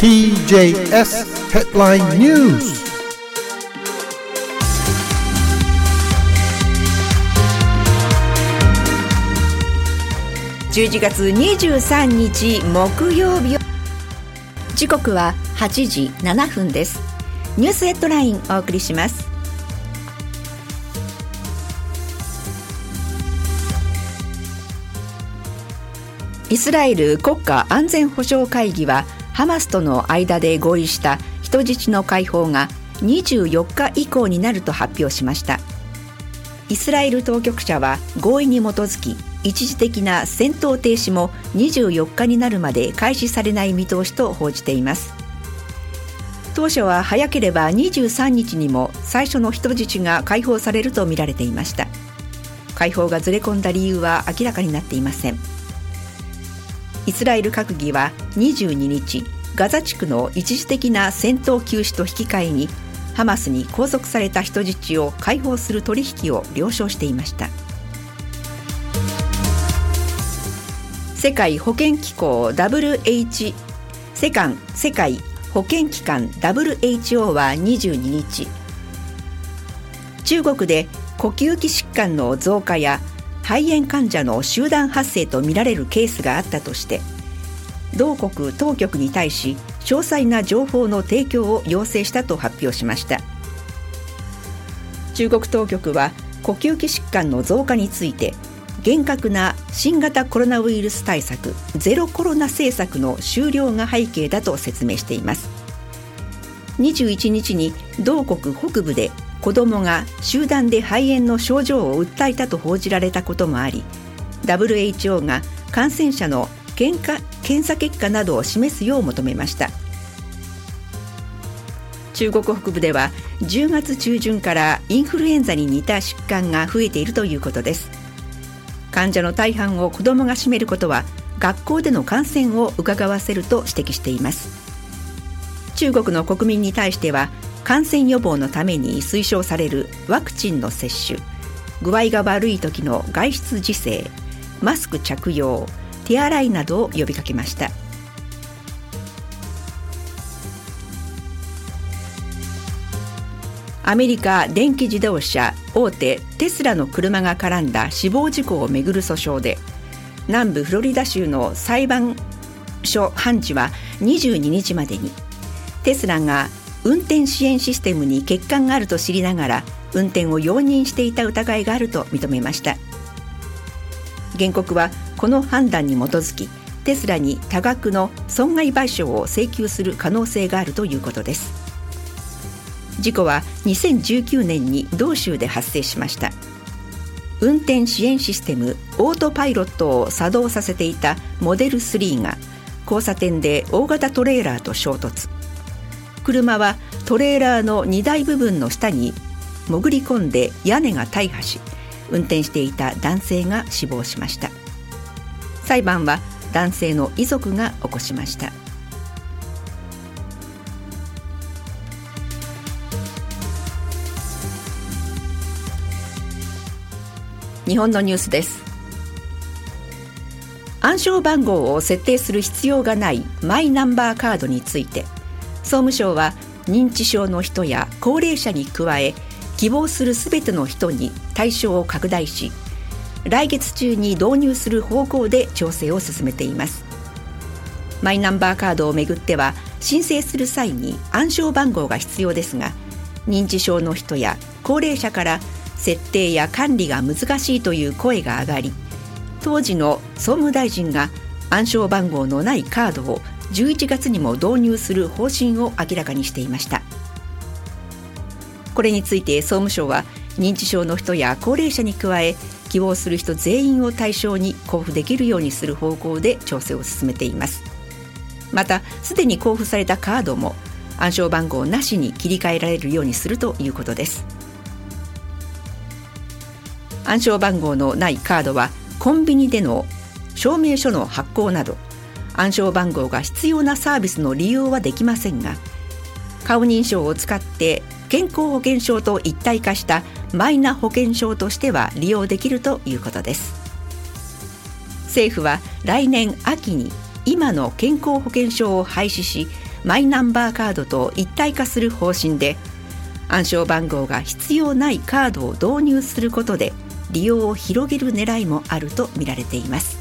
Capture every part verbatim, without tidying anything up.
T J S Headline News.じゅういちがつにじゅうさんにち木曜日、時刻ははちじななふんです。ニュースヘッドラインお送りします。イスラエル国家安全保障会議はハマスとの間で合意した人質の解放がにじゅうよっか以降になると発表しました。イスラエル当局者は合意に基づき一時的な戦闘停止もにじゅうよっかになるまで開始されない見通しと報じています。当初は早ければにじゅうさんにちにも最初の人質が解放されるとみられていました。解放がずれ込んだ理由は明らかになっていません。イスラエル閣議はにじゅうににち、ガザ地区の一時的な戦闘休止と引き換えにハマスに拘束された人質を解放する取引を了承していました。世界保健機構 ダブリューエイチオー 世界, 世界保健機関 ダブリューエイチオー はにじゅうににち、中国で呼吸器疾患の増加や肺炎患者の集団発生とみられるケースがあったとして同国当局に対し詳細な情報の提供を要請したと発表しました。中国当局は呼吸器疾患の増加について厳格な新型コロナウイルス対策、ゼロコロナ政策の終了が背景だと説明しています。にじゅういちにちに同国北部で子どもが集団で肺炎の症状を訴えたと報じられたこともあり、 ダブリューエイチオー が感染者の検査、検査結果などを示すよう求めました。中国北部ではじゅうがつちゅうじゅんからインフルエンザに似た疾患が増えているということです。患者の大半を子どもが占めることは学校での感染をうかがわせると指摘しています。中国の国民に対しては感染予防のために推奨されるワクチンの接種、具合が悪い時の外出自制、マスク着用、手洗いなどを呼びかけました。アメリカ電気自動車大手テスラの車が絡んだ死亡事故をめぐる訴訟で、南部フロリダ州の裁判所判事はにじゅうににちまでにテスラが運転支援システムに欠陥があると知りながら運転を容認していた疑いがあると認めました。原告はこの判断に基づきテスラに多額の損害賠償を請求する可能性があるということです。事故はにせんじゅうきゅうねんに同州で発生しました。運転支援システムオートパイロットを作動させていたモデルスリーが交差点で大型トレーラーと衝突、車はトレーラーの荷台部分の下に潜り込んで屋根が大破し、運転していた男性が死亡しました。裁判は男性の遺族が起こしました。日本のニュースです。暗証番号を設定する必要がないマイナンバーカードについて総務省は認知症の人や高齢者に加え希望するすべての人に対象を拡大し、来月中に導入する方向で調整を進めています。マイナンバーカードをめぐっては申請する際に暗証番号が必要ですが、認知症の人や高齢者から設定や管理が難しいという声が上がり、当時の総務大臣が暗証番号のないカードをじゅういちがつにも導入する方針を明らかにしていました。これについて総務省は認知症の人や高齢者に加え希望する人全員を対象に交付できるようにする方向で調整を進めています。またすでに交付されたカードも暗証番号なしに切り替えられるようにするということです。暗証番号のないカードはコンビニでの証明書の発行など暗証番号が必要なサービスの利用はできませんが、顔認証を使って健康保険証と一体化したマイナ保険証としては利用できるということです。政府は来年秋に今の健康保険証を廃止しマイナンバーカードと一体化する方針で、暗証番号が必要ないカードを導入することで利用を広げる狙いもあるとみられています。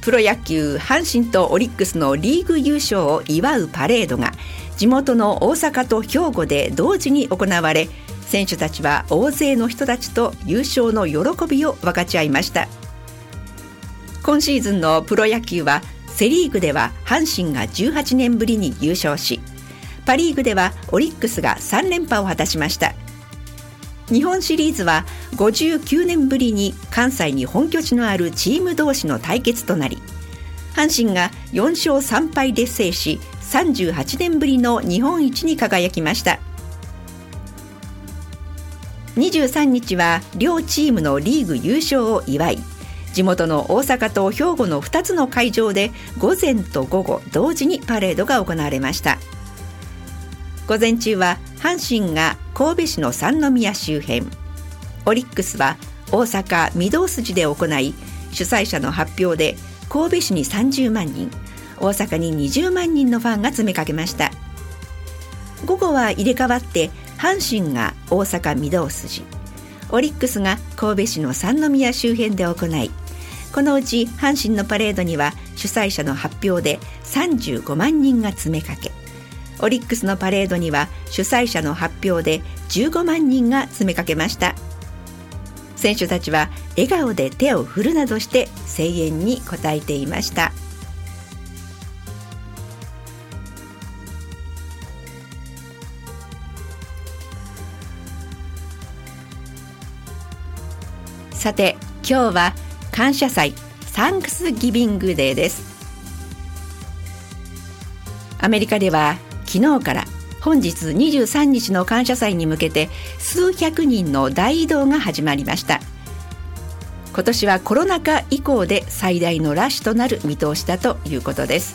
プロ野球阪神とオリックスのリーグ優勝を祝うパレードが地元の大阪と兵庫で同時に行われ、選手たちは大勢の人たちと優勝の喜びを分かち合いました。今シーズンのプロ野球はセリーグでは阪神がじゅうはちねんぶりに優勝し、パリーグではオリックスがさんれんぱを果たしました。日本シリーズはごじゅうきゅうねんぶりに関西に本拠地のあるチーム同士の対決となり、阪神がよんしょうさんぱいで制し、さんじゅうはちねんぶりの日本一に輝きました。にじゅうさんにちは両チームのリーグ優勝を祝い、地元の大阪と兵庫のふたつの会場で午前と午後同時にパレードが行われました。午前中は阪神が神戸市の三宮周辺、オリックスは大阪御堂筋で行い、主催者の発表で神戸市にさんじゅうまんにん、大阪ににじゅうまんにんのファンが詰めかけました。午後は入れ替わって阪神が大阪御堂筋、オリックスが神戸市の三宮周辺で行い、このうち阪神のパレードには主催者の発表でさんじゅうごまんにんが詰めかけ、オリックスのパレードには主催者の発表でじゅうごまんにんが詰めかけました。選手たちは笑顔で手を振るなどして声援に応えていました。さて、今日は感謝祭、サンクスギビングデーです。アメリカでは昨日から本日にじゅうさんにちの感謝祭に向けて数百人の大移動が始まりました。今年はコロナ禍以降で最大のラッシュとなる見通しだということです。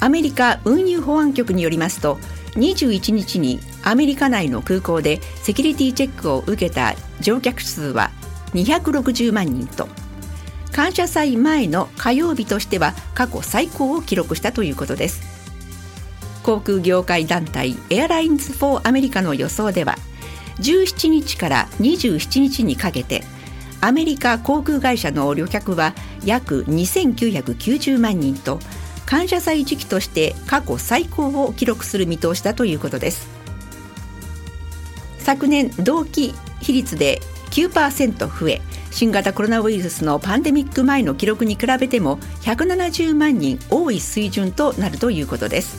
アメリカ運輸保安局によりますと、にじゅういちにちにアメリカ内の空港でセキュリティチェックを受けた乗客数はにひゃくろくじゅうまんにんと、感謝祭前の火曜日としては過去最高を記録したということです。航空業界団体エアラインズ・フォー・アメリカの予想では、じゅうしちにちからにじゅうしちにちにかけてアメリカ航空会社の旅客は約にせんきゅうひゃくきゅうじゅうまんにんと、感謝祭時期として過去最高を記録する見通しだということです。昨年同期比率で きゅうパーセント 増え、新型コロナウイルスのパンデミック前の記録に比べてもひゃくななじゅうまんにん多い水準となるということです。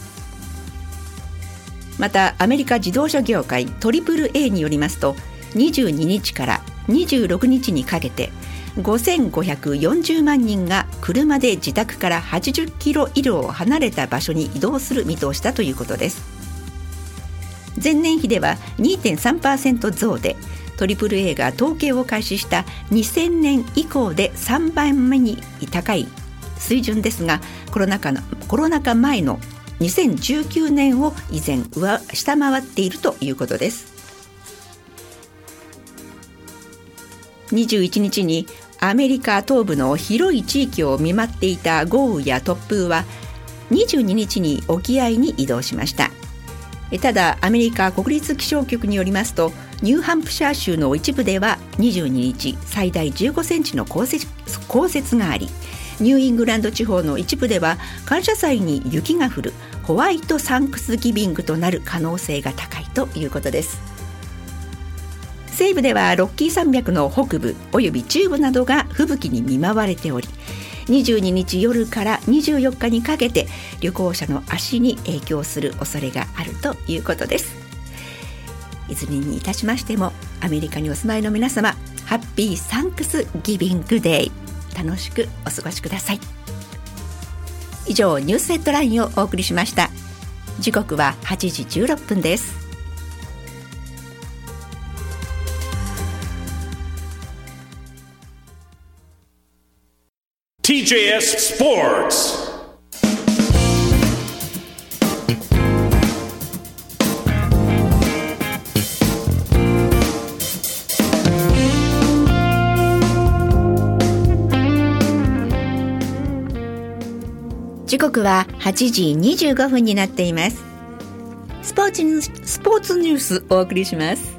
またアメリカ自動車業界 トリプルエー によりますと、にじゅうににちからにじゅうろくにちにかけてごせんごひゃくよんじゅうまんにんが車で自宅からはちじゅっキロ以上離れた場所に移動する見通しだということです。前年比では にてんさんパーセント 増で、 トリプルエー が統計を開始したにせんねん以降でさんばんめに高い水準ですが、コロナ禍の、コロナ禍前のにせんじゅうきゅうねんを以前上下回っているということです。にじゅういちにちにアメリカ東部の広い地域を見舞っていた豪雨や突風はにじゅうににちに沖合に移動しました。ただアメリカ国立気象局によりますと、ニューハンプシャー州の一部ではにじゅうににち最大じゅうごセンチの降雪、降雪があり、ニューイングランド地方の一部では感謝祭に雪が降るホワイトサンクスギビングとなる可能性が高いということです。西部ではロッキー山脈の北部および中部などが吹雪に見舞われており、にじゅうににち夜からにじゅうよっかにかけて旅行者の足に影響する恐れがあるということです。いずれにいたしましても、アメリカにお住まいの皆様、ハッピーサンクスギビングデー、楽しくお過ごしください。以上、ニュースヘッドラインをお送りしました。時刻ははちじじゅうろっぷんです。ティージェーエス スポーツ。時刻ははちじにじゅうごふんになっています。スポーツニュース、スポーツニュースお送りします。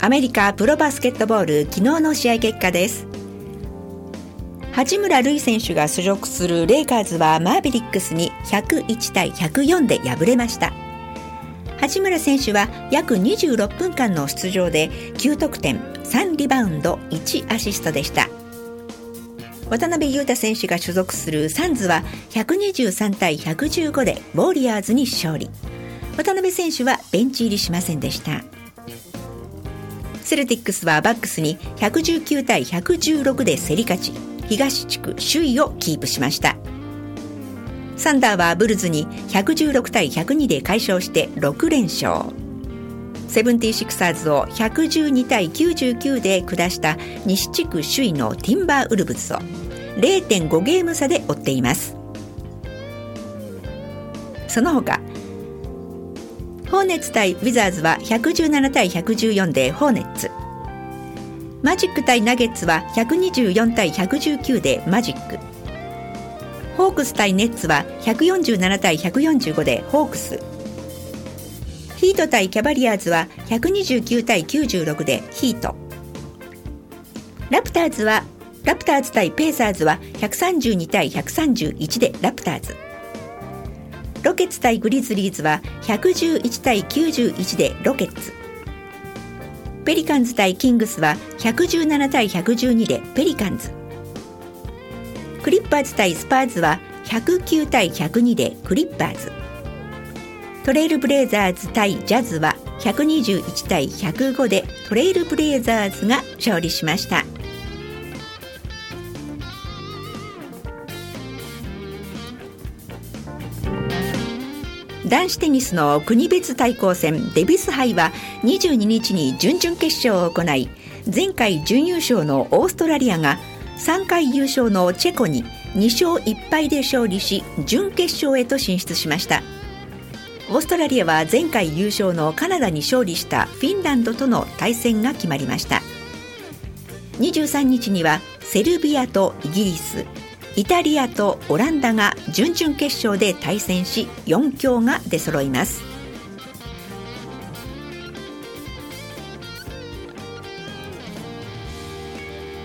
アメリカプロバスケットボール昨日の試合結果です。八村塁選手が所属するレイカーズはマーベリックスにひゃくいちたいひゃくよんで敗れました。八村選手は約にじゅうろっぷんかんの出場できゅうとくてんさんリバウンドいちアシストでした。渡邊雄太選手が所属するサンズはひゃくにじゅうさんたいひゃくじゅうごでウォリアーズに勝利。渡邊選手はベンチ入りしませんでした。セルティックスはバックスにひゃくじゅうきゅうたいひゃくじゅうろくで競り勝ち、東地区首位をキープしました。サンダーはブルズにひゃくじゅうろくたいひゃくにで快勝してろくれんしょう。セブンティシクサーズをひゃくじゅうにたいきゅうじゅうきゅうで下した西地区首位のティンバーウルブズを れいてんご ゲーム差で追っています。その他、ホーネッツ対ウィザーズはひゃくじゅうななたいひゃくじゅうよんでホーネッツ、マジック対ナゲッツはひゃくにじゅうよんたいひゃくじゅうきゅうでマジック、ホークス対ネッツはひゃくよんじゅうななたいひゃくよんじゅうごでホークス、ヒート対キャバリアーズはひゃくにじゅうきゅうたいきゅうじゅうろくでヒート、ラプターズはラプターズ対ペーサーズはひゃくさんじゅうにたいひゃくさんじゅういちでラプターズ、ロケッツ対グリズリーズはひゃくじゅういちたいきゅうじゅういちでロケッツ、ペリカンズ対キングスはひゃくじゅうななたいひゃくじゅうにでペリカンズ、クリッパーズ対スパーズはひゃくきゅうたいひゃくにでクリッパーズ、トレイルブレイザーズ対ジャズはひゃくにじゅういちたいひゃくごでトレイルブレイザーズが勝利しました。男子テニスの国別対抗戦デビス杯はにじゅうににちに準々決勝を行い、前回準優勝のオーストラリアがさんかい優勝のチェコににしょういっぱいで勝利し、準決勝へと進出しました。オーストラリアは前回優勝のカナダに勝利したフィンランドとの対戦が決まりました。にじゅうさんにちにはセルビアとイギリス、イタリアとオランダが準々決勝で対戦し、よん強が出揃います。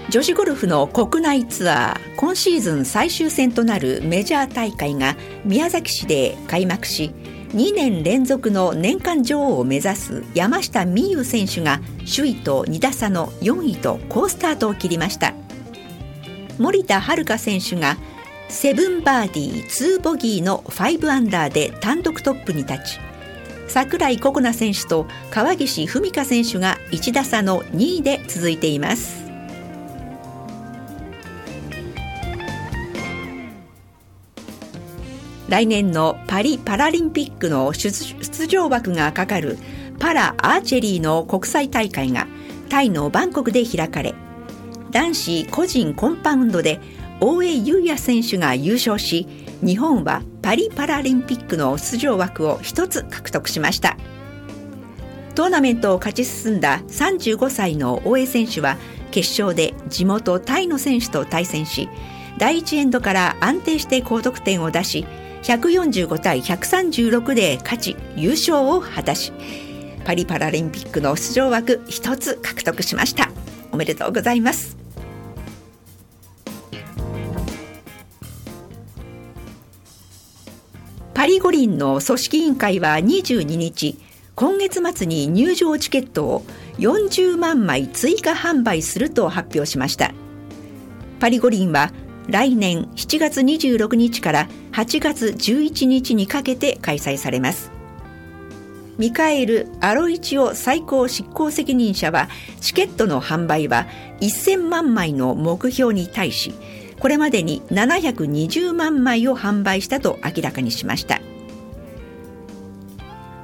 女子ゴルフの国内ツアー今シーズン最終戦となるメジャー大会が宮崎市で開幕し、にねんれんぞくの年間女王を目指す山下美夢有選手が首位とにださのよんいと好スタートを切りました。森田遥選手がセブンバーディーツーボギーのファイブアンダーで単独トップに立ち、櫻井心那選手と川岸文香選手がいちださのにいで続いています。来年のパリパラリンピックの出場枠がかかるパラアーチェリーの国際大会がタイのバンコクで開かれ、男子個人コンパウンドで大江裕也選手が優勝し、日本はパリパラリンピックの出場枠をひとつ獲得しました。トーナメントを勝ち進んださんじゅうごさいの大江選手は決勝で地元タイの選手と対戦し、だいいちエンドから安定して高得点を出し、ひゃくよんじゅうごたいひゃくさんじゅうろくで勝ち、優勝を果たし、パリパラリンピックの出場枠ひとつ獲得しました。おめでとうございます。パリ五輪の組織委員会はにじゅうににち、今月末に入場チケットをよんじゅうまんまい追加販売すると発表しました。パリ五輪は来年しちがつにじゅうろくにちからはちがつじゅういちにちにかけて開催されます。ミカエル・アロイチオ最高執行責任者は、チケットの販売はせんまんまいの目標に対し、これまでにななひゃくにじゅうまんまいを販売したと明らかにしました。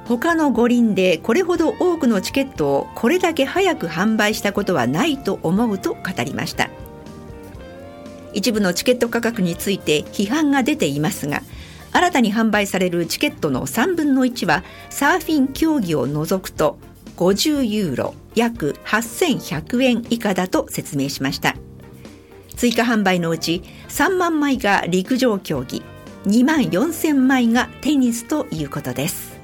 他の五輪でこれほど多くのチケットをこれだけ早く販売したことはないと思うと語りました。一部のチケット価格について批判が出ていますが、新たに販売されるチケットのさんぶんのいちはサーフィン競技を除くとごじゅうユーロ、約はっせんひゃくえん以下だと説明しました。追加販売のうちさんまんまいが陸上競技、にまんよんせんまいがテニスということです。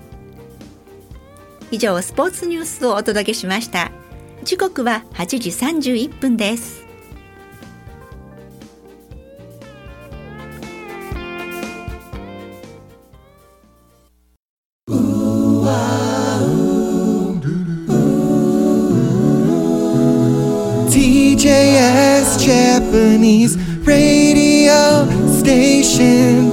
以上、スポーツニュースをお届けしました。時刻ははちじさんじゅういっぷんです。ティージェーエス Japanese Radio Station